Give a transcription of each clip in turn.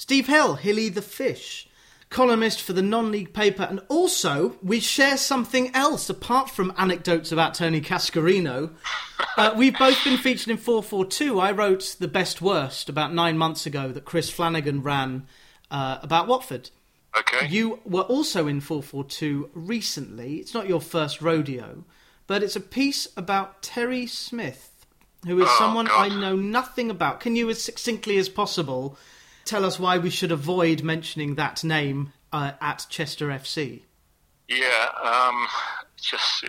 Steve Hill, Hilly the Fish, columnist for the non-league paper, and also we share something else apart from anecdotes about Tony Cascarino. We've both been featured in 442. I wrote The Best Worst about 9 months ago that Chris Flanagan ran about Watford. Okay. You were also in 442 recently. It's not your first rodeo, but it's a piece about Terry Smith, who is someone I know nothing about. Can you, as succinctly as possible, tell us why we should avoid mentioning that name at Chester FC? Yeah, just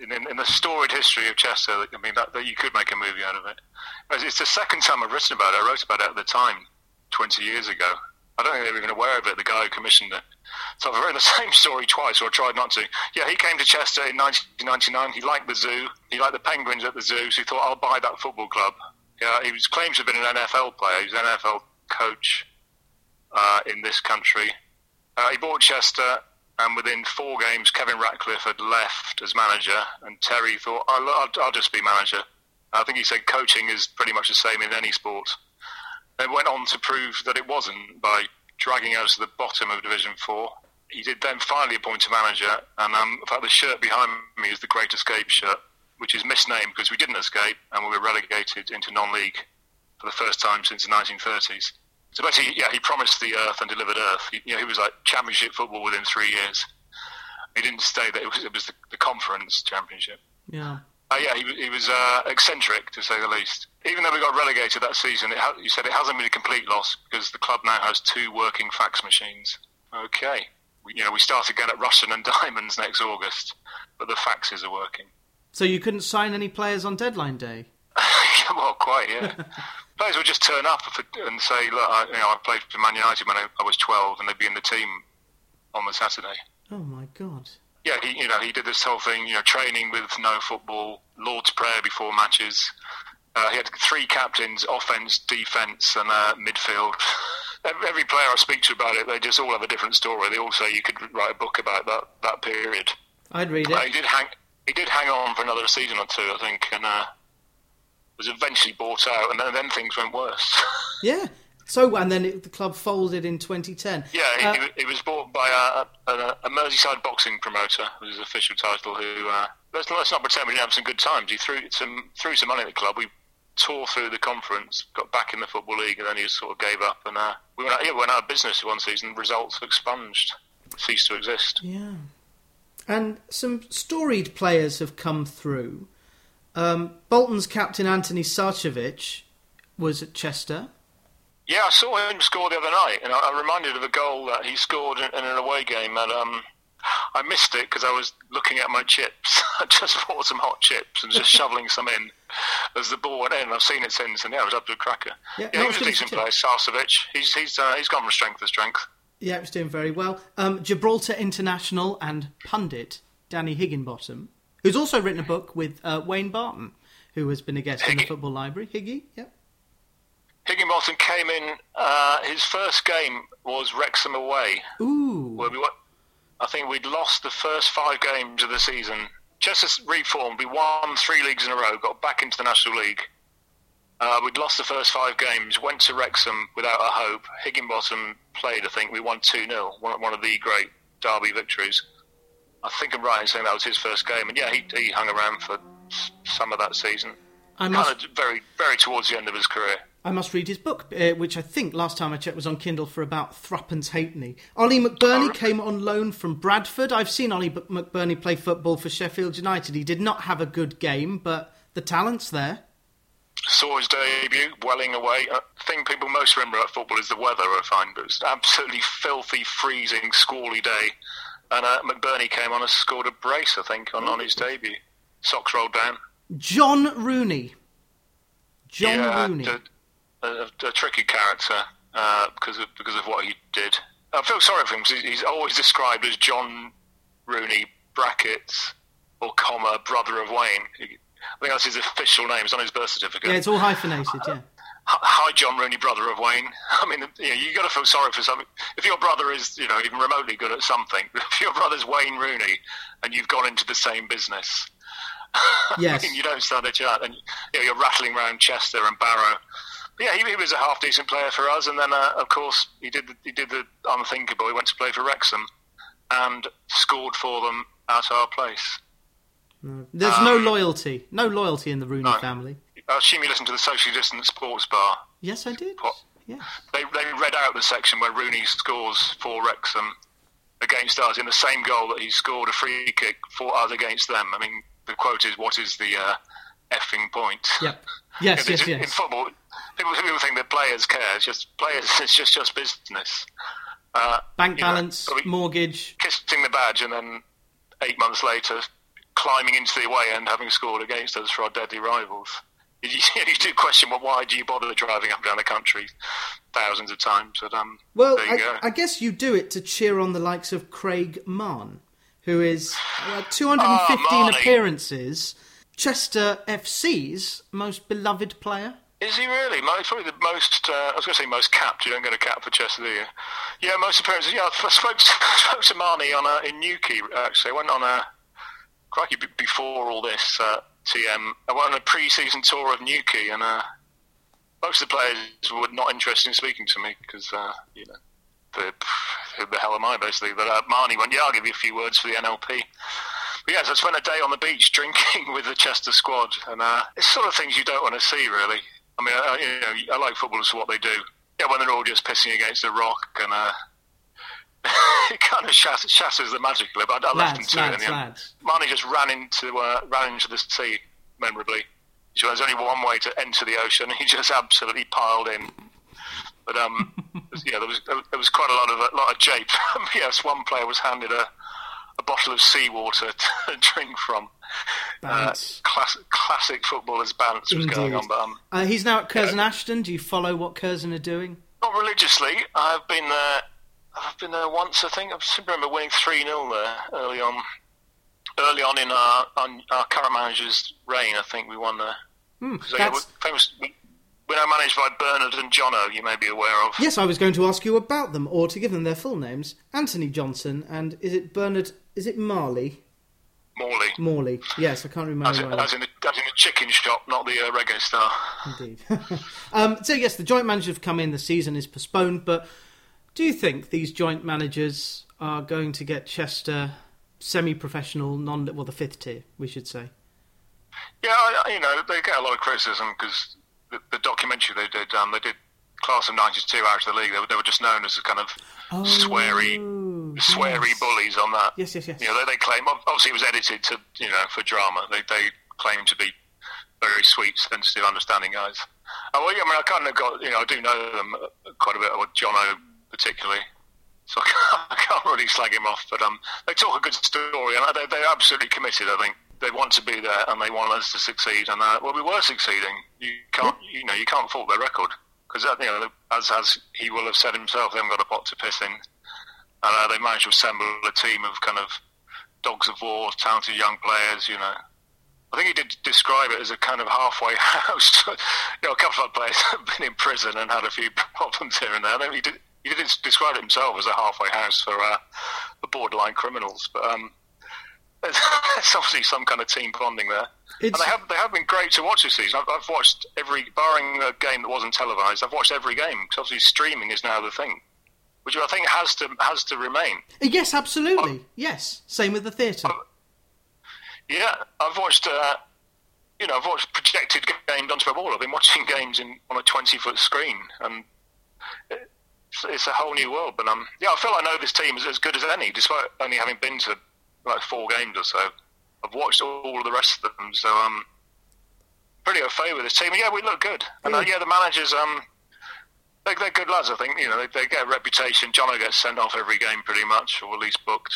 in the storied history of Chester, I mean, that you could make a movie out of it. It's the second time I've written about it. I wrote about it at the time, 20 years ago. I don't think they were even aware of it, the guy who commissioned it. So I've written the same story twice, or I tried not to. Yeah, he came to Chester in 1999. He liked the zoo. He liked the penguins at the zoo, so he thought, I'll buy that football club. Yeah, he claims to have been an NFL player. He was an NFL coach in this country. He bought Chester, and within 4 games, Kevin Ratcliffe had left as manager, and Terry thought, I'll just be manager. I think he said coaching is pretty much the same in any sport. They went on to prove that it wasn't by dragging us to the bottom of Division 4. He did then finally appoint a manager, and in fact the shirt behind me is the Great Escape shirt, which is misnamed because we didn't escape and we were relegated into non-league for the first time since the 1930s. So basically, yeah, he promised the earth and delivered earth. He was like championship football within 3 years. He didn't say that it was the conference championship. Yeah. He was eccentric, to say the least. Even though we got relegated that season, you said it hasn't been a complete loss because the club now has 2 working fax machines. Okay. We start again at Russian and Diamonds next August, but the faxes are working. So you couldn't sign any players on deadline day? Well, quite, yeah. Players would just turn up and say, look, I played for Man United when I was 12, and they'd be in the team on the Saturday. Oh, my God. Yeah, he did this whole thing, training with no football, Lord's Prayer before matches. He had 3 captains, offence, defence and midfield. Every player I speak to about it, they just all have a different story. They all say you could write a book about that period. I'd read it. He did hang on for another season or two, I think, and was eventually bought out, and then things went worse. Yeah. So, and then the club folded in 2010. Yeah, he was bought by a Merseyside boxing promoter, was his official title, who, let's not pretend we didn't have some good times. He threw some money at the club. We tore through the conference, got back in the Football League, and then he sort of gave up. And we went out of business one season. Results expunged, ceased to exist. Yeah. And some storied players have come through. Bolton's captain, Anthony Sarcevic, was at Chester. Yeah, I saw him score the other night, and I'm reminded of a goal that he scored in an away game, and I missed it because I was looking at my chips. I just bought some hot chips and just shoveling some in as the ball went in. I've seen it since, and it was up to a cracker. Yeah, he was a decent player, Sarcevic. He's gone from strength to strength. Yeah, he's doing very well. Gibraltar international and pundit Danny Higginbotham, who's also written a book with Wayne Barton, who has been a guest in the Football Library. Higgy, yep. Yeah. Higginbotham came in, his first game was Wrexham away. Ooh. Where I think we'd lost the first 5 games of the season. Chester reformed, we won 3 leagues in a row, got back into the National League. We'd lost the first 5 games, went to Wrexham without a hope. Higginbotham played, I think, we won 2-0, one of the great derby victories. I think I'm right in saying that was his first game. And yeah, he hung around for some of that season. Kind of very, very towards the end of his career. I must read his book, which I think last time I checked was on Kindle for about threepence halfpenny. Ollie McBurnie came on loan from Bradford. I've seen Ollie McBurnie play football for Sheffield United. He did not have a good game, but the talent's there. Saw his debut, Welling away. I think people most remember at football is the weather, I find, but it was an absolutely filthy, freezing, squally day. And McBurnie came on and scored a brace, I think, on his debut. Socks rolled down. John Rooney. A tricky character because of what he did. I feel sorry for him because he's always described as John Rooney, brackets, or comma, brother of Wayne. I think that's his official name. It's on his birth certificate. Yeah, it's all hyphenated, yeah. Hi, John Rooney, brother of Wayne. I mean, you've got to feel sorry for something. If your brother is, even remotely good at something, if your brother's Wayne Rooney and you've gone into the same business, yes. I mean, you don't stand a chance. And you're rattling around Chester and Barrow But yeah, he was a half decent player for us, and then of course he did the unthinkable. He went to play for Wrexham and scored for them at our place. No. There's no loyalty in the Rooney family. I assume you listened to the Socially Distant Sports Bar. Yes, I did. Yeah. They read out the section where Rooney scores for Wrexham against us in the same goal that he scored a free kick for us against them. I mean, the quote is, "What is the effing point?" Yep. Yes, yes. In football, people think that players care. It's just players. It's just business. Bank balance, mortgage, kissing the badge, and then 8 months later, climbing into the away end, having scored against us for our deadly rivals. You do question, well, why do you bother driving up down the country thousands of times? But, I guess you do it to cheer on the likes of Craig Mahon, who is 215 appearances, Chester FC's most beloved player. Is he really? He's probably the most, I was going to say most capped. You don't get a cap for Chester, do you? Yeah, most appearances. Yeah, I spoke to Marley in Newquay, actually. I went on a, crikey, before all this, I went on a pre-season tour of Newquay, and most of the players were not interested in speaking to me because, who the hell am I, basically? But Marnie went, yeah, I'll give you a few words for the NLP. But yes, I spent a day on the beach drinking with the Chester squad, and it's sort of things you don't want to see, really. I mean, I like footballers for what they do. Yeah, when they're all just pissing against a rock, and it kind of shatters the magic a little bit. I left him to it in the end. Marnie just ran into the sea, memorably. So there's only one way to enter the ocean. He just absolutely piled in. But there was quite a lot of jape. Yes, one player was handed a bottle of seawater to drink from. Classic footballers' balance was going on. But he's now at Curzon Ashton. Do you follow what Curzon are doing? Not religiously. I've been there. I've been there once, I think. I remember winning 3-0 there early on in our current manager's reign. I think we won there. We're now managed by Bernard and Jono, you may be aware of. Yes, I was going to ask you about them, or to give them their full names. Anthony Johnson, and is it Bernard, is it Marley? Morley, yes, I can't remember. As in the chicken shop, not the reggae star. Indeed. So yes, the joint managers have come in, the season is postponed, but do you think these joint managers are going to get Chester semi-professional, the fifth tier, we should say? Yeah, they get a lot of criticism because the documentary they did Class of 92 out of the league. They were just known as a kind of sweary bullies on that. Yes, yes, yes. They claim, obviously it was edited to, for drama. They claim to be very sweet, sensitive, understanding guys. I kind of got, I do know them quite a bit, or Jono particularly, so I can't really slag him off, but they talk a good story, and they're absolutely committed, I think. They want to be there, and they want us to succeed, and we were succeeding. You can't fault their record, because as he will have said himself, they haven't got a pot to piss in, and they managed to assemble a team of kind of dogs of war, talented young players. I think he did describe it as a kind of halfway house. A couple of players have been in prison and had a few problems here and there. He didn't describe it himself as a halfway house for borderline criminals, but there's obviously some kind of team bonding there. And they have been great to watch this season. I've watched every, barring a game that wasn't televised, I've watched every game, because obviously streaming is now the thing, which I think has to remain. Yes, absolutely. Yes, same with the theatre. I've watched. I've watched projected games onto a wall. I've been watching games on a 20-foot screen, and It's a whole new world, but I feel I know this team is as good as any, despite only having been to like 4 games or so. I've watched all of the rest of them, so I'm pretty au fait with this team. Yeah, we look good, and the managers, they're good lads. I think they get a reputation. Jono gets sent off every game pretty much, or at least booked.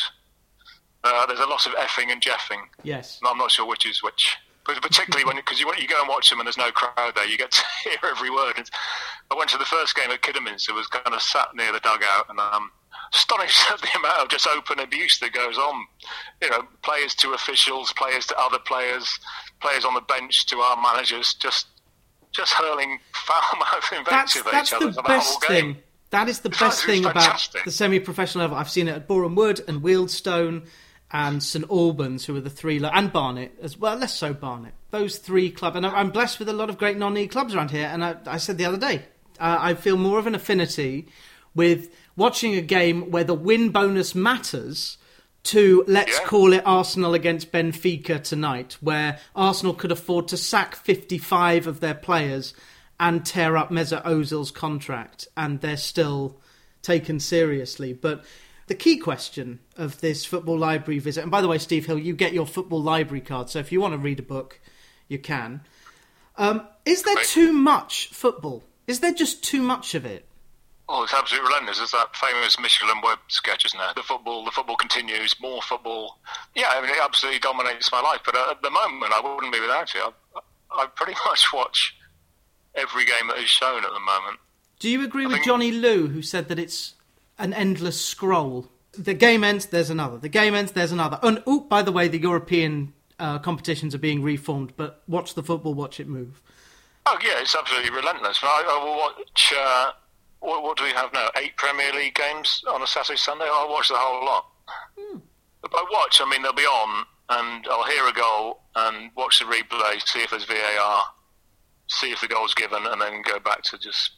There's a lot of effing and jeffing. Yes, and I'm not sure which is which. Particularly because you go and watch them and there's no crowd there, you get to hear every word. And I went to the first game at Kidderminster, was kind of sat near the dugout, and astonished at the amount of just open abuse that goes on. Players to officials, players to other players, players on the bench to our managers, just hurling foul-mouthed invective at each other. That's the best thing. That is the best thing about the semi-professional level. I've seen it at Boreham Wood and Wealdstone and St Albans, who were the 3, and Barnet as well, less so Barnet. those three clubs, and I'm blessed with a lot of great non-league clubs around here, and I said the other day, I feel more of an affinity with watching a game where the win bonus matters to, let's call it Arsenal against Benfica tonight, where Arsenal could afford to sack 55 of their players and tear up Mesut Ozil's contract, and they're still taken seriously. But the key question of this football library visit, and by the way, Steve Hill, you get your football library card, so if you want to read a book, you can. Is there too much football? Is there just too much of it? Oh, it's absolutely relentless. It's that famous Michelin web sketch, isn't it? The football continues, more football. Yeah, I mean, it absolutely dominates my life, but at the moment, I wouldn't be without it. I pretty much watch every game that is shown at the moment. Do you agree with Johnny Lou, who said that it's an endless scroll? The game ends, there's another. The game ends, there's another. And, oh, by the way, the European competitions are being reformed, but watch the football, watch it move. Oh, yeah, it's absolutely relentless. I will watch... What do we have now? 8 Premier League games on a Saturday, Sunday? I'll watch the whole lot. By watch, I mean they'll be on, and I'll hear a goal and watch the replay, see if there's VAR, see if the goal's given, and then go back to just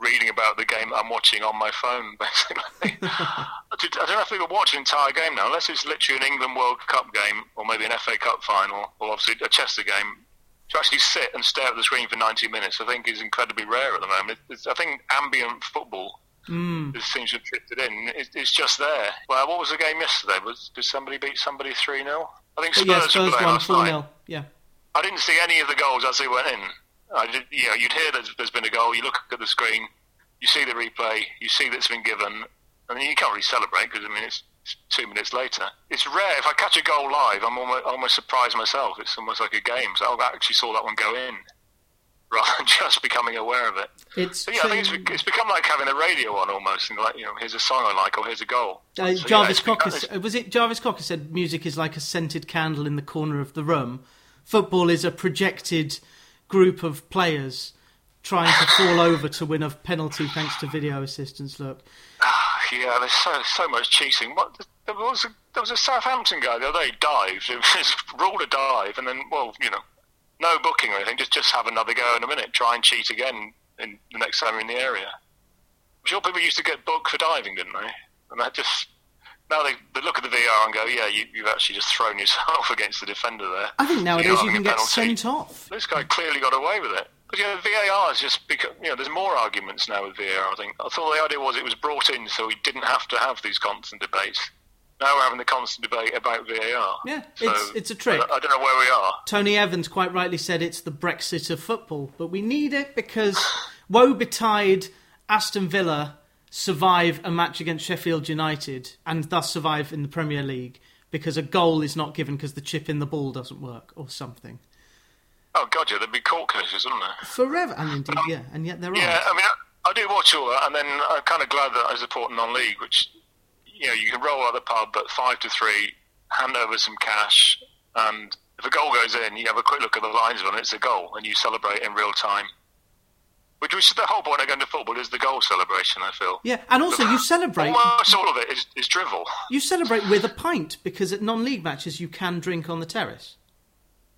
reading about the game I'm watching on my phone, basically. I don't have to watch an entire game now, unless it's literally an England World Cup game, or maybe an FA Cup final, or obviously a Chester game. To actually sit and stare at the screen for 90 minutes, I think, is incredibly rare at the moment. I think ambient football seems to have drifted in. It's just there. Well, what was the game yesterday? Did somebody beat somebody 3-0? I think Spurs won 4-0. Yeah. I didn't see any of the goals as they went in. You'd hear that there's been a goal. You look at the screen, you see the replay, you see that it's been given, and you can't really celebrate because it's 2 minutes later. It's rare. If I catch a goal live, I'm almost surprised myself. It's almost like a game. So I actually saw that one go in, rather than just becoming aware of it. I think it's become like having the radio on almost, and like, you know, here's a song I like, or here's a goal. Jarvis Cocker said music is like a scented candle in the corner of the room. Football is a projected group of players trying to fall over to win a penalty thanks to video assistance. Look. Yeah, there's so much cheating. There was a Southampton guy the other day, dived. It was ruled a dive, and then, no booking or anything. Just have another go in a minute. Try and cheat again in the next time you're in the area. I'm sure people used to get booked for diving, didn't they? And that just... Now they look at the VAR and go, yeah, you've actually just thrown yourself against the defender there. I think nowadays you can get sent off. This guy clearly got away with it. But VAR is just because, there's more arguments now with VAR, I think. I thought the idea was it was brought in so we didn't have to have these constant debates. Now we're having the constant debate about VAR. Yeah, so it's a trick. I don't know where we are. Tony Evans quite rightly said it's the Brexit of football, but we need it because woe betide Aston Villa survive a match against Sheffield United and thus survive in the Premier League because a goal is not given because the chip in the ball doesn't work or something. Oh, God, yeah, there'd be court cases, wouldn't there? Forever, and indeed, yeah, and yet there are. Yeah, I mean, I do watch all that, and then I'm kind of glad that I support non-league, which, you can roll out the pub at 5-3, hand over some cash, and if a goal goes in, you have a quick look at the linesman, it's a goal, and you celebrate in real time. Which is the whole point of going to football is the goal celebration, I feel. Yeah, and also you celebrate... Almost all of it is drivel. You celebrate with a pint, because at non-league matches you can drink on the terrace.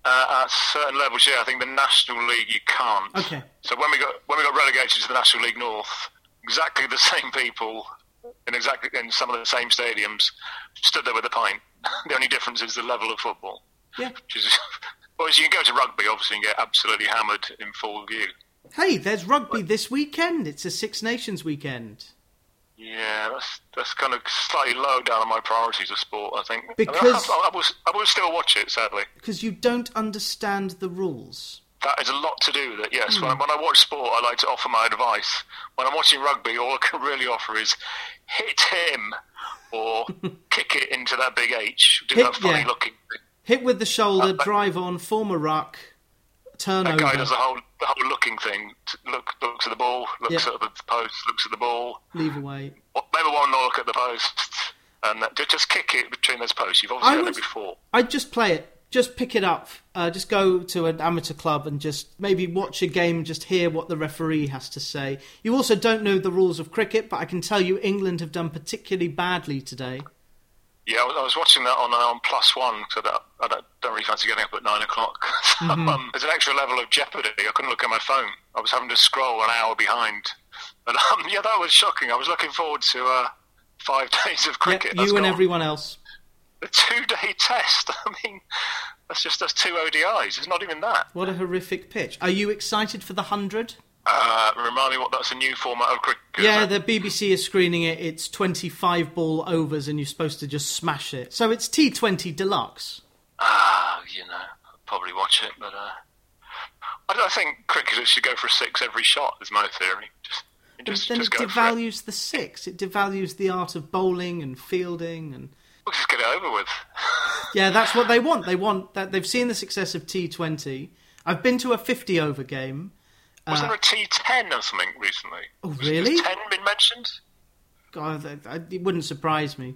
At certain levels, yeah. I think the National League you can't. Okay. So when we got relegated to the National League North, exactly the same people in some of the same stadiums stood there with a pint. The only difference is the level of football. Yeah. You can go to rugby, obviously, and get absolutely hammered in full view. Hey, there's rugby this weekend. It's a Six Nations weekend. Yeah, that's kind of slightly low down on my priorities of sport, I think. Because I will still watch it, sadly. Because you don't understand the rules. That is a lot to do with it, yes. When I watch sport, I like to offer my advice. When I'm watching rugby, all I can really offer is hit him or kick it into that big H. Do that funny-looking thing. Hit with the shoulder, drive on, form a ruck, turn over. That guy does the whole looking thing. Looks at the ball, looks at the post, looks at the ball. Leave away. Maybe one look at the post and just kick it between those posts. You've obviously done it before. I'd just play it. Just pick it up. Just go to an amateur club and just maybe watch a game, just hear what the referee has to say. You also don't know the rules of cricket, but I can tell you England have done particularly badly today. Yeah, I was watching that on Plus One, because I don't really fancy getting up at 9 o'clock. Mm-hmm. There's an extra level of jeopardy. I couldn't look at my phone. I was having to scroll an hour behind. But yeah, that was shocking. I was looking forward to 5 days of cricket. Yeah, you and everyone else. A 2-day test. I mean, that's two ODIs. It's not even that. What a horrific pitch. Are you excited for the 100? Remind me that's a new format of cricket. Yeah, the BBC is screening it. It's 25 ball overs and you're supposed to just smash it. So it's T20 Deluxe. I'd probably watch it, but I think cricketers should go for a six every shot, is my theory. But it devalues the six. It devalues the art of bowling and fielding and... We'll just get it over with. Yeah, that's what they want. They want that. They've seen the success of T20. I've been to a 50-over game. Was there a T10 or something recently? Oh, really? Has T10 been mentioned? God, it wouldn't surprise me.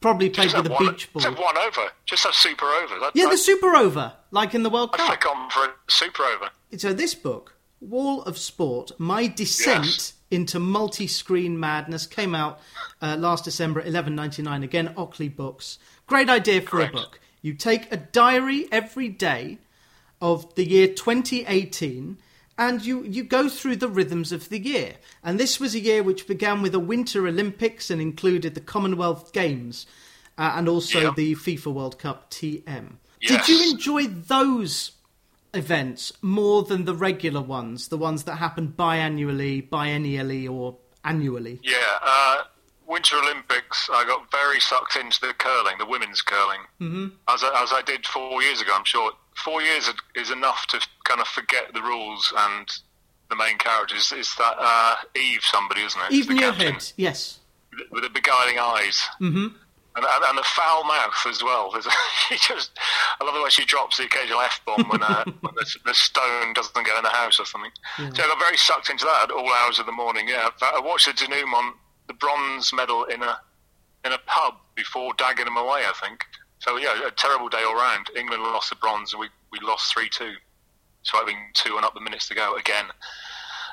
Probably played with a beach ball. Just have one over. Just have super overs. The super over, like in the World Cup. I'd click on for a super over. So this book, Wall of Sport, My Descent... Yes. Into multi-screen madness came out last December at $11.99. Again, Ockley Books. Great idea for a book. You take a diary every day of the year 2018, and you go through the rhythms of the year. And this was a year which began with a Winter Olympics and included the Commonwealth Games and also the FIFA World Cup TM. Yes. Did you enjoy those events more than the regular ones, the ones that happen biannually, biennially, or annually? Yeah, Winter Olympics, I got very sucked into the curling, the women's curling, mm-hmm. as I did 4 years ago, I'm sure. 4 years is enough to kind of forget the rules and the main characters. It's that Eve somebody, isn't it? Eve Muirhead, yes. With the beguiling eyes. Mm-hmm. And a foul mouth as well. I love the way she drops the occasional F-bomb when the stone doesn't go in the house or something. Yeah. So I got very sucked into that at all hours of the morning. Yeah, I watched the denouement, the bronze medal in a pub before dagging them away, I think. So yeah, a terrible day all round. England lost the bronze and we lost 3-2. So having two and up the minutes to go again.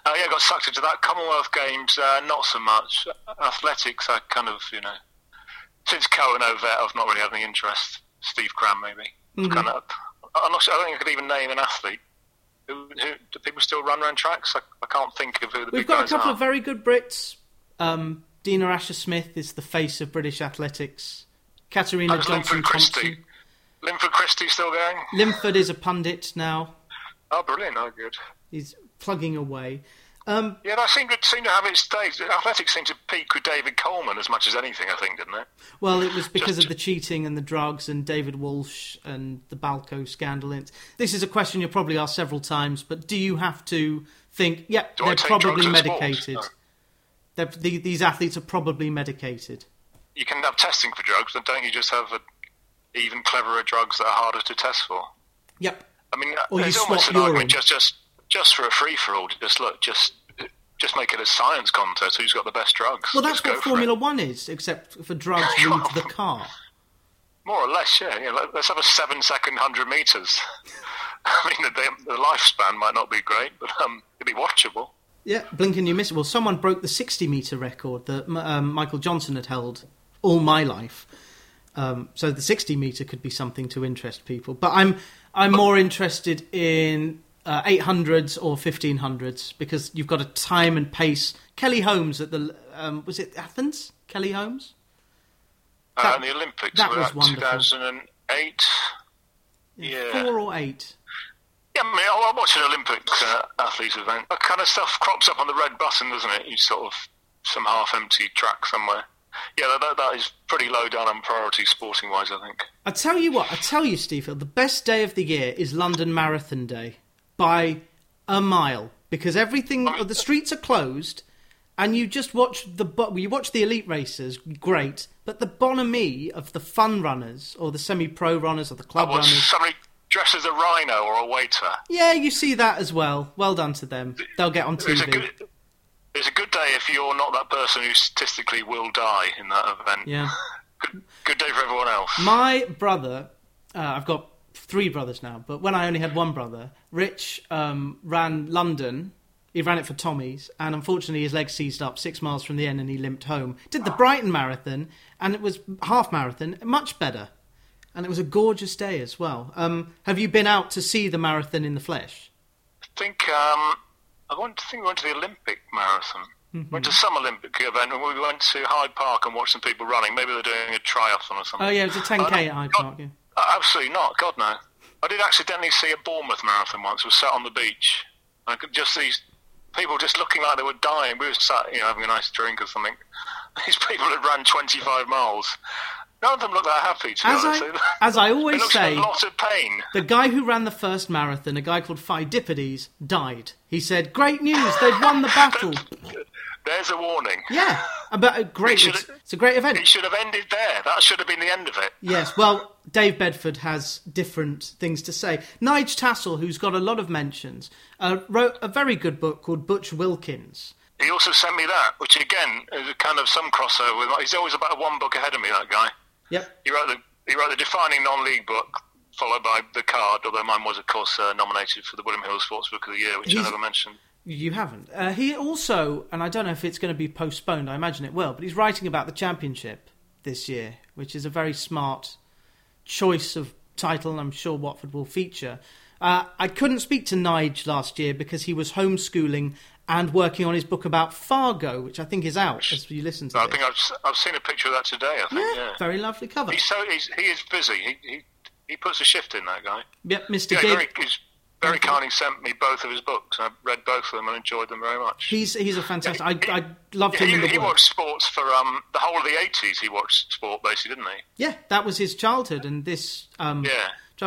I got sucked into that. Commonwealth Games, not so much. Athletics, I kind of, since Cohen over, I've not really had any interest. Steve Cram, maybe. Mm-hmm. I'm not sure, I don't think I could even name an athlete. Who do people still run around tracks? I can't think of who the big guys are. We've got a couple of very good Brits. Dina Asher-Smith is the face of British athletics. Katarina Johnson-Thompson. Linford Christie still going? Linford is a pundit now. Oh, brilliant. Oh, good. He's plugging away. Yeah, that seemed to have its days. Athletics seemed to peak with David Coleman as much as anything, I think, didn't it? Well, it was because of the cheating and the drugs and David Walsh and the Balco scandal. This is a question you'll probably asked several times, but do you have to think, they're probably medicated? No. These athletes are probably medicated. You can have testing for drugs, but don't you just have even cleverer drugs that are harder to test for? Yep. I mean, or it's almost an argument just for a free-for-all, just make it a science contest. Who's got the best drugs? Well, that's what Formula One is, except for drugs lead the car. More or less, yeah. Let's have a 7-second 100 metres. I mean, the lifespan might not be great, but it'd be watchable. Yeah, blink and you miss it. Well, someone broke the 60-metre record that Michael Johnson had held all my life. So the 60-metre could be something to interest people. But I'm more interested in... 800s or 1500s, because you've got a time and pace. Kelly Holmes at the was it Athens? Kelly Holmes. And the Olympics. That was wonderful. 2008. Yeah. 4 or 8. Yeah, I mean, I watch an Olympics athletes event. That kind of stuff crops up on the red button, doesn't it? You sort of some half-empty track somewhere. Yeah, that is pretty low down on priority sporting-wise, I think. I tell you, Steve Hill, the best day of the year is London Marathon Day. By a mile, because the streets are closed, and you just watch the elite racers, great, but the bonhomie of the fun runners or the semi-pro runners or the club runners. Somebody dressed as a rhino or a waiter. Yeah, you see that as well. Well done to them. They'll get on TV. It's a good day if you're not that person who statistically will die in that event. Yeah. Good day for everyone else. My brother, I've got 3 brothers now, but when I only had one brother, Rich ran London He ran it for Tommies, and unfortunately his leg seized up 6 miles from the end and he limped home. Did the Brighton Marathon, and it was half marathon, much better. And it was a gorgeous day as well. Have you been out to see the marathon in the flesh? I think we went to the Olympic Marathon. Mm-hmm. Went to some Olympic event, and we went to Hyde Park and watched some people running. Maybe they're doing a triathlon or something. Oh, yeah, it was a 10K at Hyde Park, yeah. Absolutely not, God no. I did accidentally see a Bournemouth Marathon once. Was sat on the beach. I could just see people just looking like they were dying. We were sat, having a nice drink or something. These people had run 25 miles. None of them looked that happy, to be honest. As I always say, like a lot of pain. The guy who ran the first marathon, a guy called Phidippides, died. He said, "Great news, they've won the battle." There's a warning. Yeah, but great. It's a great event. It should have ended there. That should have been the end of it. Yes, well, Dave Bedford has different things to say. Nige Tassel, who's got a lot of mentions, wrote a very good book called Butch Wilkins. He also sent me that, which again is kind of some crossover with. He's always about one book ahead of me, that guy. Yep. He wrote the defining non-league book, followed by The Card, although mine was, of course, nominated for the William Hill Sports Book of the Year, which I never mentioned. You haven't. He also, and I don't know if it's going to be postponed, I imagine it will, but he's writing about the Championship this year, which is a very smart choice of title, and I'm sure Watford will feature. I couldn't speak to Nige last year because he was homeschooling and working on his book about Fargo, which I think is out as you listen to it. I think I've seen a picture of that today, I think. Yeah, very lovely cover. He is busy. He puts a shift in, that guy. Yep, Mr. Gig. He's very kindly sent me both of his books. I read both of them and enjoyed them very much. He's a fantastic... I loved him in the He world. Watched sports for the whole of the 80s. He watched sport, basically, didn't he? Yeah, that was his childhood, and this...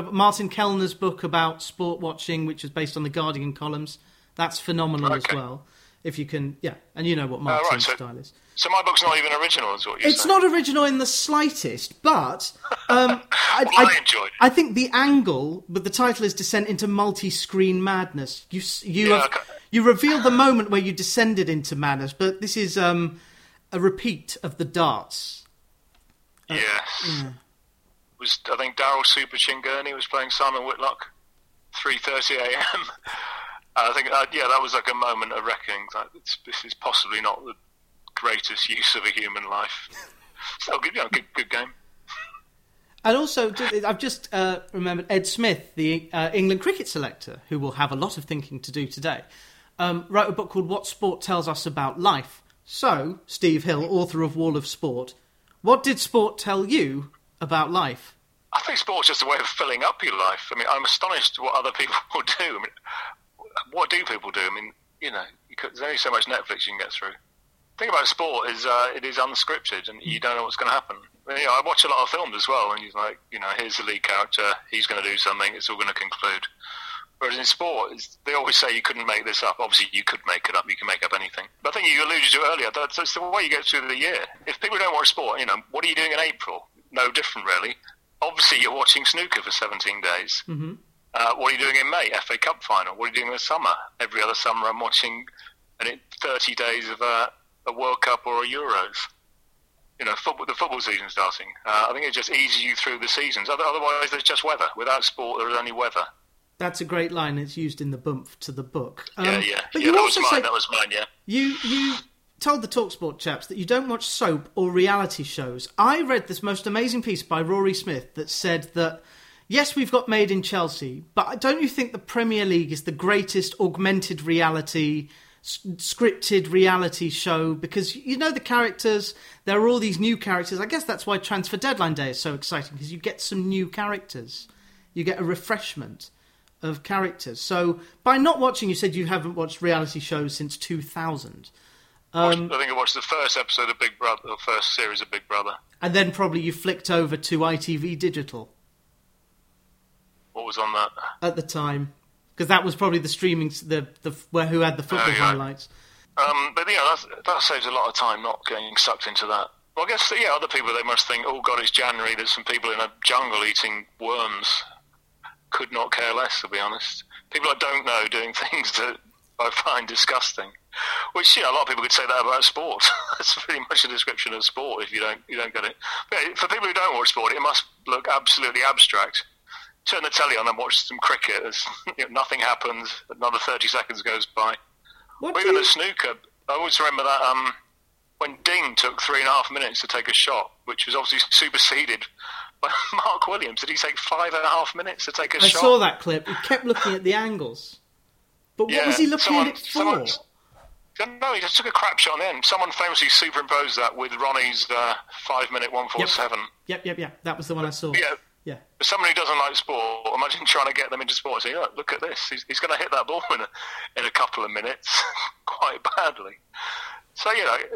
Martin Kellner's book about sport watching, which is based on the Guardian columns... That's phenomenal as well. If you can, and you know what Martin's style is. So my book's not even original, is what you're saying? It's not original in the slightest, but I enjoyed it. I think the angle, but the title is Descent into Multi-Screen Madness. You reveal the moment where you descended into madness, but this is a repeat of the darts. Yes. Yeah. I think Daryl Super Chingurney was playing Simon Whitlock, 3:30 a.m. I think, that was like a moment of reckoning. Like, this is possibly not the greatest use of a human life. Still, good game. And also, I've just remembered Ed Smith, the England cricket selector, who will have a lot of thinking to do today, wrote a book called What Sport Tells Us About Life. So, Steve Hill, author of Wall of Sport, what did sport tell you about life? I think sport's just a way of filling up your life. I mean, I'm astonished what other people will do. I mean, what do people do? I mean, there's only so much Netflix you can get through. The thing about sport is it is unscripted and you don't know what's going to happen. I mean, I watch a lot of films as well, and here's the lead character, he's going to do something, it's all going to conclude. Whereas in sport, they always say you couldn't make this up. Obviously, you could make it up. You can make up anything. But I think you alluded to earlier, that's the way you get through the year. If people don't watch sport, what are you doing in April? No different, really. Obviously, you're watching snooker for 17 days. Mm-hmm. What are you doing in May? FA Cup final. What are you doing in the summer? Every other summer I'm watching 30 days of a World Cup or a Euros. The football season starting. I think it just eases you through the seasons. Otherwise, there's just weather. Without sport, there is only weather. That's a great line. It's used in the bump to the book. But you also said, that was mine, yeah. You told the TalkSport chaps that you don't watch soap or reality shows. I read this most amazing piece by Rory Smith that said that yes, we've got Made in Chelsea, but don't you think the Premier League is the greatest augmented reality, scripted reality show? Because the characters, there are all these new characters. I guess that's why Transfer Deadline Day is so exciting, because you get some new characters. You get a refreshment of characters. So by not watching, you said you haven't watched reality shows since 2000. I think I watched the first episode of Big Brother, the first series of Big Brother. And then probably you flicked over to ITV Digital. What was on that at the time? Because that was probably the streaming, who had the football highlights. That saves a lot of time not getting sucked into that. Well, I guess other people, they must think, oh God, it's January. There's some people in a jungle eating worms. Could not care less, to be honest. People I don't know doing things that I find disgusting. Which a lot of people could say that about sport. That's pretty much a description of sport. If you don't get it. But for people who don't watch sport, it must look absolutely abstract. Turn the telly on and watch some cricket. Nothing happens. Another 30 seconds goes by. Even at snooker, I always remember that when Dean took 3.5 minutes to take a shot, which was obviously superseded by Mark Williams. Did he take 5.5 minutes to take a shot? I saw that clip. He kept looking at the angles. But what was he looking at it for? No, he just took a crap shot on the end. Someone famously superimposed that with Ronnie's 5-minute 147. Yep. That was the one I saw. Yeah. For someone who doesn't like sport, imagine trying to get them into sport and say, oh, look at this. He's going to hit that ball in a couple of minutes quite badly. So,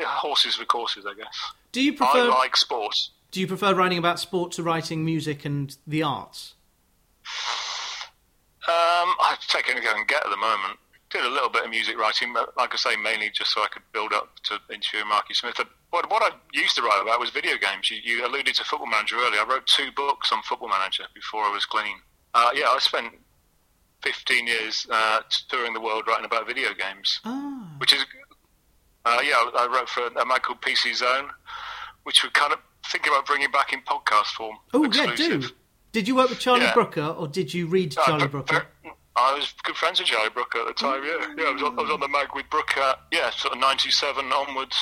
horses for courses, I guess. I like sport. Do you prefer writing about sport to writing music and the arts? I take anything I can get at the moment. Did a little bit of music writing, but like I say, mainly just so I could build up to interview Marky Smith. What I used to write about was video games. You alluded to Football Manager earlier. I wrote 2 books on Football Manager before I was clean. I spent 15 years touring the world writing about video games, which is... I wrote for a mag called PC Zone, which we're kind of thinking about bringing back in podcast form. Oh, yeah, do. Did you work with Charlie Brooker, or did you read Charlie Brooker? I was good friends with Charlie Brooker at the time, Yeah, I was on the mag with Brooker, sort of 97 onwards.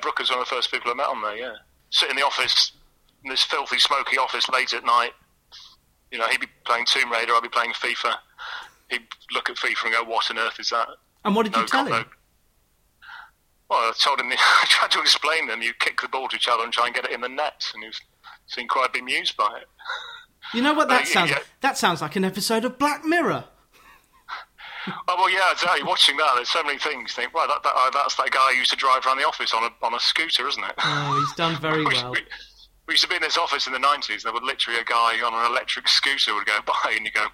Brooker's one of the first people I met on there, Sit in the office, in this filthy, smoky office late at night. You know, he'd be playing Tomb Raider, I'd be playing FIFA. He'd look at FIFA and go, what on earth is that? And what did you tell him? Well, I told him, I tried to explain them, you kick the ball to each other and try and get it in the net, and he seemed quite bemused by it. You know what that sounds like? That sounds like an episode of Black Mirror. Exactly. Watching that, there's so many things. Think, well, that's that guy who used to drive around the office on a scooter, isn't it? Oh, he's done very well. We used to be in this office in the 90s, and there would literally a guy on an electric scooter would go by, and you go...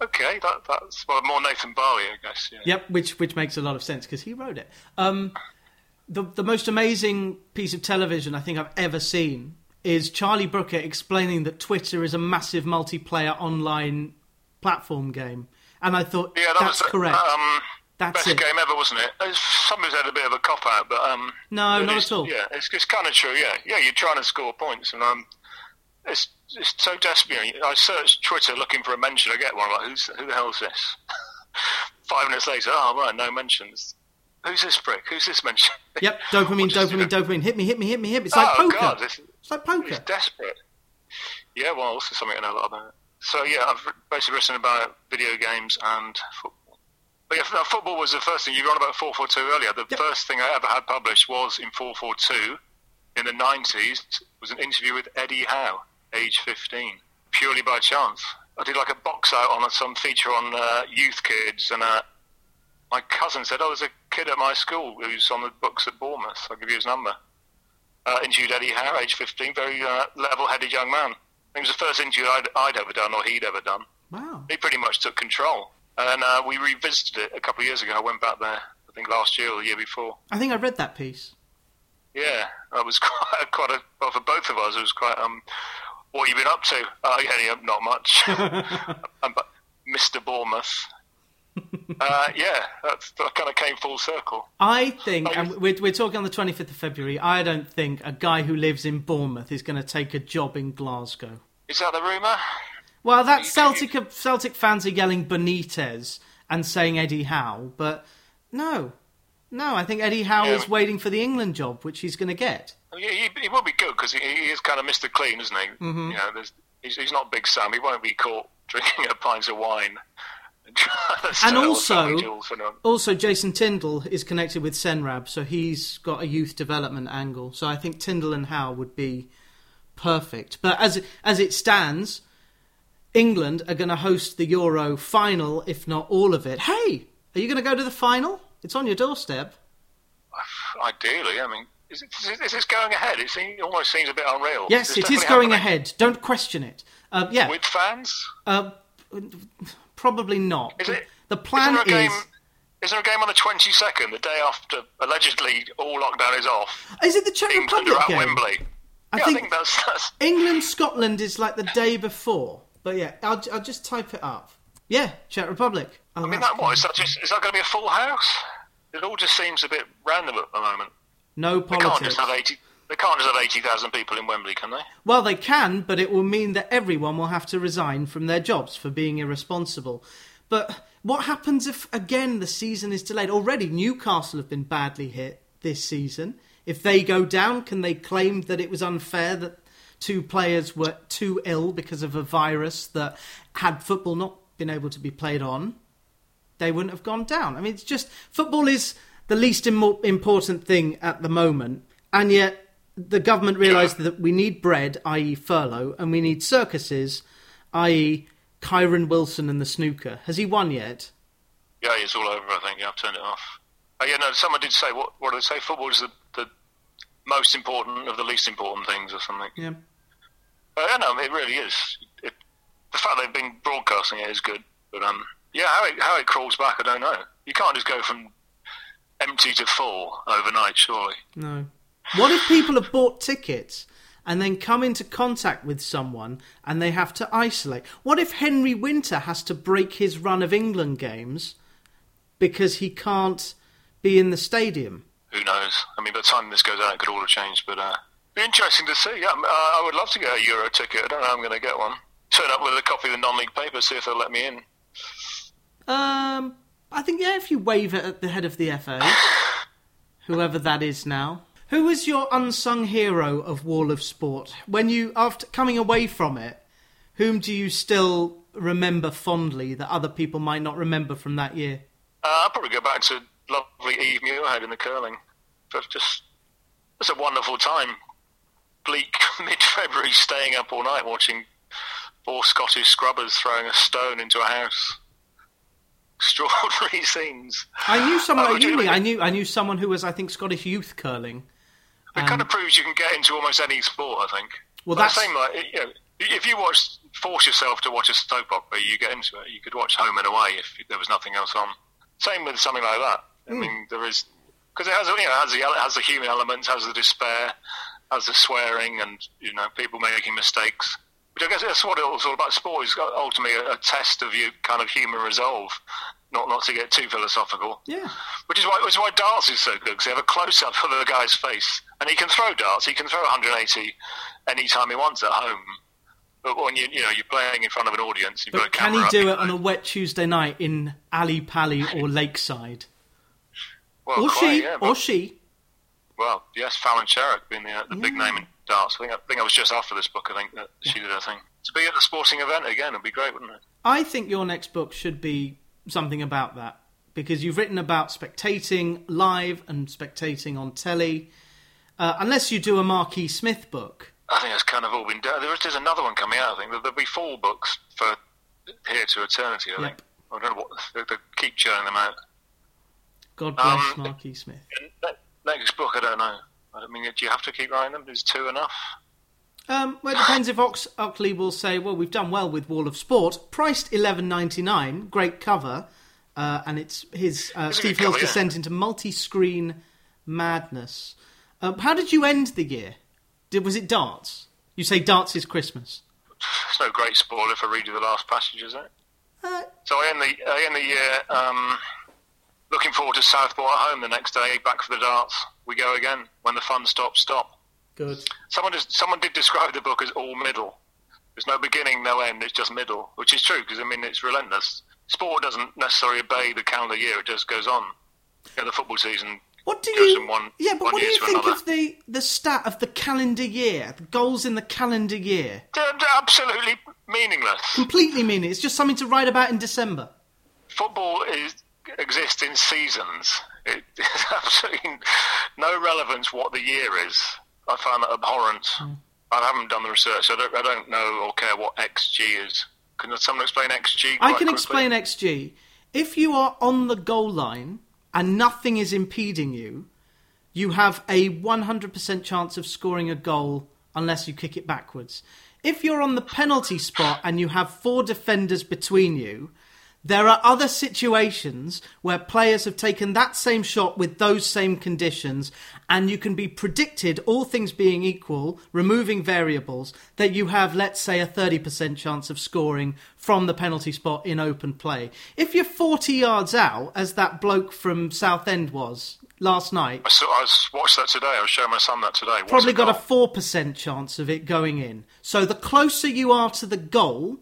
Okay, that's more Nathan Barley, I guess. Yeah. Yep, which makes a lot of sense because he wrote it. The most amazing piece of television I think I've ever seen is Charlie Brooker explaining that Twitter is a massive multiplayer online platform game, and I thought that's correct. That's best game ever, wasn't it? Somebody's had a bit of a cop out, but no, not at all. Yeah, it's kind of true. Yeah, you're trying to score points, and It's so desperate. I searched Twitter looking for a mention. I get one. I'm like, who the hell is this? 5 minutes later, no mentions. Who's this prick? Who's this mention? Yep, dopamine. Hit me, hit me. It's like poker. God, it's like poker. It's desperate. Yeah, well, this is something I know a lot about. So, I've basically written about video games and football. But football was the first thing. You were on about 442 earlier. The first thing I ever had published was in 442 in the 90s. Was an interview with Eddie Howe. Age 15, purely by chance. I did like a box out on some feature on youth kids, and my cousin said, there's a kid at my school who's on the books at Bournemouth. I'll give you his number. Interviewed Eddie Howe, age 15, very level-headed young man. It was the first interview I'd ever done, or he'd ever done. Wow. He pretty much took control. And we revisited it a couple of years ago. I went back there, I think last year or the year before. I think I read that piece. Yeah, that was quite for both of us, it was quite... What have you been up to? Not much. Mr. Bournemouth. That kind of came full circle. I think, and we're talking on the 25th of February, I don't think a guy who lives in Bournemouth is going to take a job in Glasgow. Is that the rumour? Well, that's Celtic fans are yelling Benitez and saying Eddie Howe, but no, I think Eddie Howe is waiting for the England job, which he's going to get. He will be good because he is kind of Mr. Clean, isn't he? Mm-hmm. He's not Big Sam. He won't be caught drinking a pint of wine. And also Jason Tyndall is connected with Senrab, so he's got a youth development angle. So I think Tyndall and Howe would be perfect. But as it stands, England are going to host the Euro final, if not all of it. Hey, are you going to go to the final? It's on your doorstep. Ideally, is this going ahead? It almost seems a bit unreal. Yes, it is going ahead. Don't question it. With fans? Probably not. The plan is... Is there a game on the 22nd, the day after, allegedly, all lockdown is off? Is it the Czech Republic game? England are at Wembley. I think that's... England-Scotland is like the day before. But I'll just type it up. Yeah, Czech Republic. Is that going to be a full house? It all just seems a bit random at the moment. No politics. They can't just have 80,000 people in Wembley, can they? Well, they can, but it will mean that everyone will have to resign from their jobs for being irresponsible. But What happens if, again, the season is delayed? Already Newcastle have been badly hit this season. If they go down, can they claim that it was unfair that two players were too ill because of a virus that, had football not been able to be played on, they wouldn't have gone down? I mean, it's just, football is the least important thing at the moment. And yet the government realised that we need bread, i.e. furlough, and we need circuses, i.e. Kyron Wilson and the snooker. Has he won yet? Yeah, it's all over, I think. Yeah, I've turned it off. Oh, yeah, no, someone did say, what did they say? Football is the most important of the least important things or something. Yeah. But, yeah, no, it really is. The fact they've been broadcasting it is good. But, yeah, how it crawls back, I don't know. You can't just go from empty to full overnight, surely. No. What if people have bought tickets and then come into contact with someone and they have to isolate? What if Henry Winter has to break his run of England games because he can't be in the stadium? Who knows? I mean, by the time this goes out, it could all have changed, but it'd be interesting to see. Yeah, I would love to get a Euro ticket. I don't know how I'm going to get one. Turn up with a copy of the non-league paper, see if they'll let me in. I think, yeah, if you wave it at the head of the FA, whoever that is now. Who was your unsung hero of Wall of Sport? When you, after coming away from it, whom do you still remember fondly that other people might not remember from that year? I'll probably go back to lovely Eve Muirhead in the curling. It's a wonderful time. Bleak mid-February, staying up all night watching four Scottish scrubbers throwing a stone into a house. Extraordinary scenes. I knew someone at uni. Really, I knew someone who was, I think, Scottish youth curling. It kind of proves you can get into almost any sport, I think. Well, that's the same. Like, you know, if you force yourself to watch a soap opera, you get into it. You could watch Home and Away if there was nothing else on. Same with something like that. I mean, there is, because it has the human element, has the despair, has the swearing, and you know, people making mistakes. Which I guess that's what it was all about. Sport is ultimately a test of your kind of human resolve. Not to get too philosophical. Yeah. Which is why darts is so good, because they have a close-up of the guy's face. And he can throw darts. He can throw 180 any time he wants at home. But when you're playing in front of an audience, you've got a camera. Can he do it on a wet Tuesday night in Ali Pali or Lakeside? Well, or quite, she. Yeah, but, or she. Well, yes, Fallon Sherrick being the big name in darts. I think I was just after this book, I think, that she did her thing. To be at a sporting event again would be great, wouldn't it? I think your next book should be something about that, because you've written about spectating live and spectating on telly, unless you do a Marquis Smith book. I think that's kind of all been done. There's another one coming out, I think. There'll be four books for Here to Eternity, I think. I don't know what, they keep churning them out. God bless Marquis Smith. Next book, I don't know. I mean, do you have to keep writing them? Is two enough? Well, it depends if Oakley will say, well, we've done well with Wall of Sport, priced $11.99, great cover, and it's his Steve Hill's descent into multi-screen madness. How did you end the year? Was it darts? You say darts is Christmas. It's no great spoiler if I read you the last passage, is it? So I end the year looking forward to Southport at home the next day, back for the darts. We go again. When the fun stops, stop. Good. Someone did describe the book as all middle. There's no beginning, no end. It's just middle, which is true because, I mean, it's relentless. Sport doesn't necessarily obey the calendar year. It just goes on. You know, the football season goes from one year to another. Yeah, but what do you think of the stat of the calendar year, the goals in the calendar year? They're absolutely meaningless. Completely meaningless. It's just something to write about in December. Football exists in seasons. It's absolutely no relevance what the year is. I found that abhorrent. I haven't done the research. I don't know or care what XG is. Can someone explain XG? I can explain XG. If you are on the goal line and nothing is impeding you, you have a 100% chance of scoring a goal unless you kick it backwards. If you're on the penalty spot and you have four defenders between you, there are other situations where players have taken that same shot with those same conditions, and you can be predicted, all things being equal, removing variables, that you have, let's say, a 30% chance of scoring from the penalty spot in open play. If you're 40 yards out, as that bloke from Southend was last night... I watched that today. I was showing my son that today. Probably got a 4% chance of it going in. So the closer you are to the goal,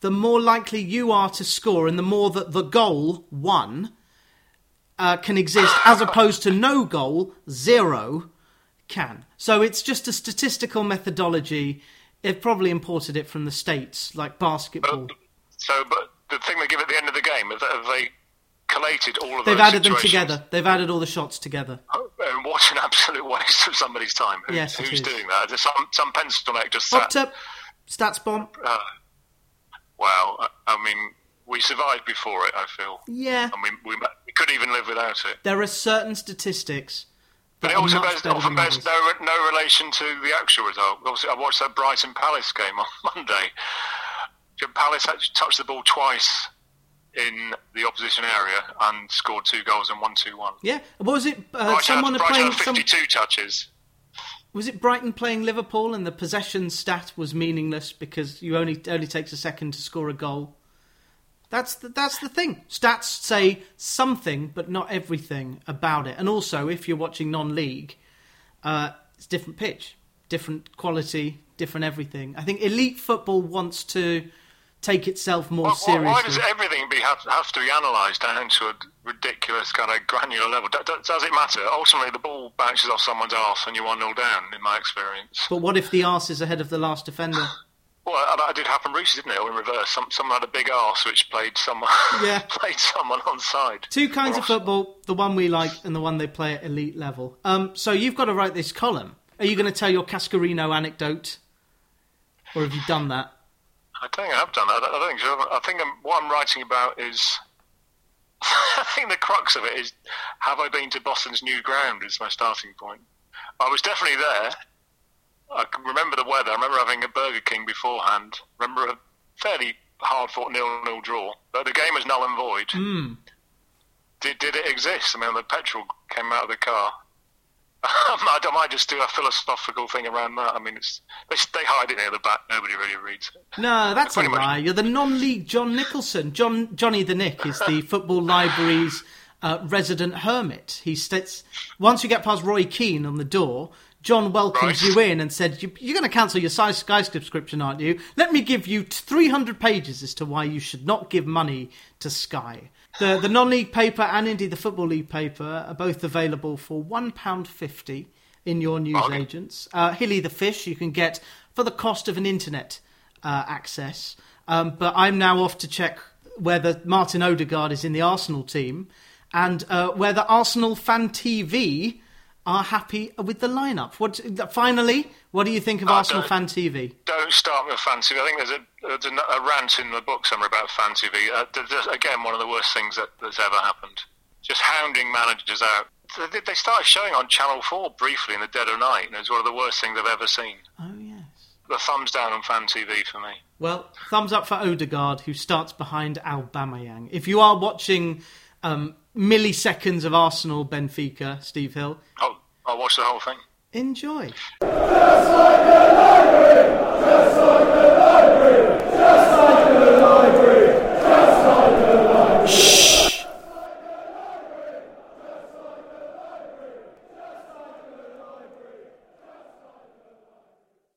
the more likely you are to score and the more that the goal, one, can exist, as opposed to no goal, zero, can. So it's just a statistical methodology. They've probably imported it from the States, like basketball. But the thing they give at the end of the game, have they collated all of those situations? They've added them together. They've added all the shots together. Oh, and what an absolute waste of somebody's time. Who's doing that? There's some pencil neck just sat... Up, stats bomb. Well, I mean, we survived before it, I feel. Yeah. And we couldn't even live without it. There are certain statistics... But it also often bears no relation to the actual result. Obviously, I watched that Brighton Palace game on Monday. Palace actually touched the ball twice in the opposition area and scored two goals and 1-2-1. Yeah, what was it? Brighton had 52 touches. Was it Brighton playing Liverpool and the possession stat was meaningless because you only takes a second to score a goal? That's the thing. Stats say something, but not everything about it. And also, if you're watching non-league, it's different pitch, different quality, different everything. I think elite football wants to take itself more seriously. Why does everything have to be analysed down to a ridiculous kind of granular level? Does it matter? Ultimately, the ball bounces off someone's arse and you're 1-0 down, in my experience. But what if the arse is ahead of the last defender? Well, that did happen recently, didn't it? Or in reverse, someone had a big arse which played someone played someone onside. Two kinds of football: the one we like and the one they play at elite level. So you've got to write this column. Are you going to tell your Cascarino anecdote, or have you done that? I think I have done that. What I'm writing about is. I think the crux of it is: have I been to Boston's new ground? Is my starting point. I was definitely there. I can remember the weather. I remember having a Burger King beforehand. I remember a fairly hard-fought 0-0 draw. But the game was null and void. Mm. Did it exist? I mean, the petrol came out of the car. I might just do a philosophical thing around that. I mean, they hide it near the back. Nobody really reads it. No, that's a lie. You're the non-league John Nicholson. Johnny the Nick is the Football Library's resident hermit. He sits once you get past Roy Keane on the door... John welcomes you in and said, you're going to cancel your Sky subscription, aren't you? Let me give you 300 pages as to why you should not give money to Sky. The non-league paper and indeed the Football League paper are both available for £1.50 in your newsagents. Hilly the Fish you can get for the cost of an internet access. But I'm now off to check whether Martin Odegaard is in the Arsenal team and whether Arsenal Fan TV... are happy with the lineup. What do you think of Arsenal Fan TV? Don't start with Fan TV. I think there's a rant in the book somewhere about Fan TV. Again, one of the worst things that's ever happened. Just hounding managers out. They started showing on Channel 4 briefly in the dead of night, and it was one of the worst things I've ever seen. Oh, yes. The thumbs down on Fan TV for me. Well, thumbs up for Odegaard, who starts behind Aubameyang. If you are watching... milliseconds of Arsenal, Benfica, Steve Hill. Oh, I watched the whole thing. Enjoy. Just like the library, just like the library, just like the library, just like the library.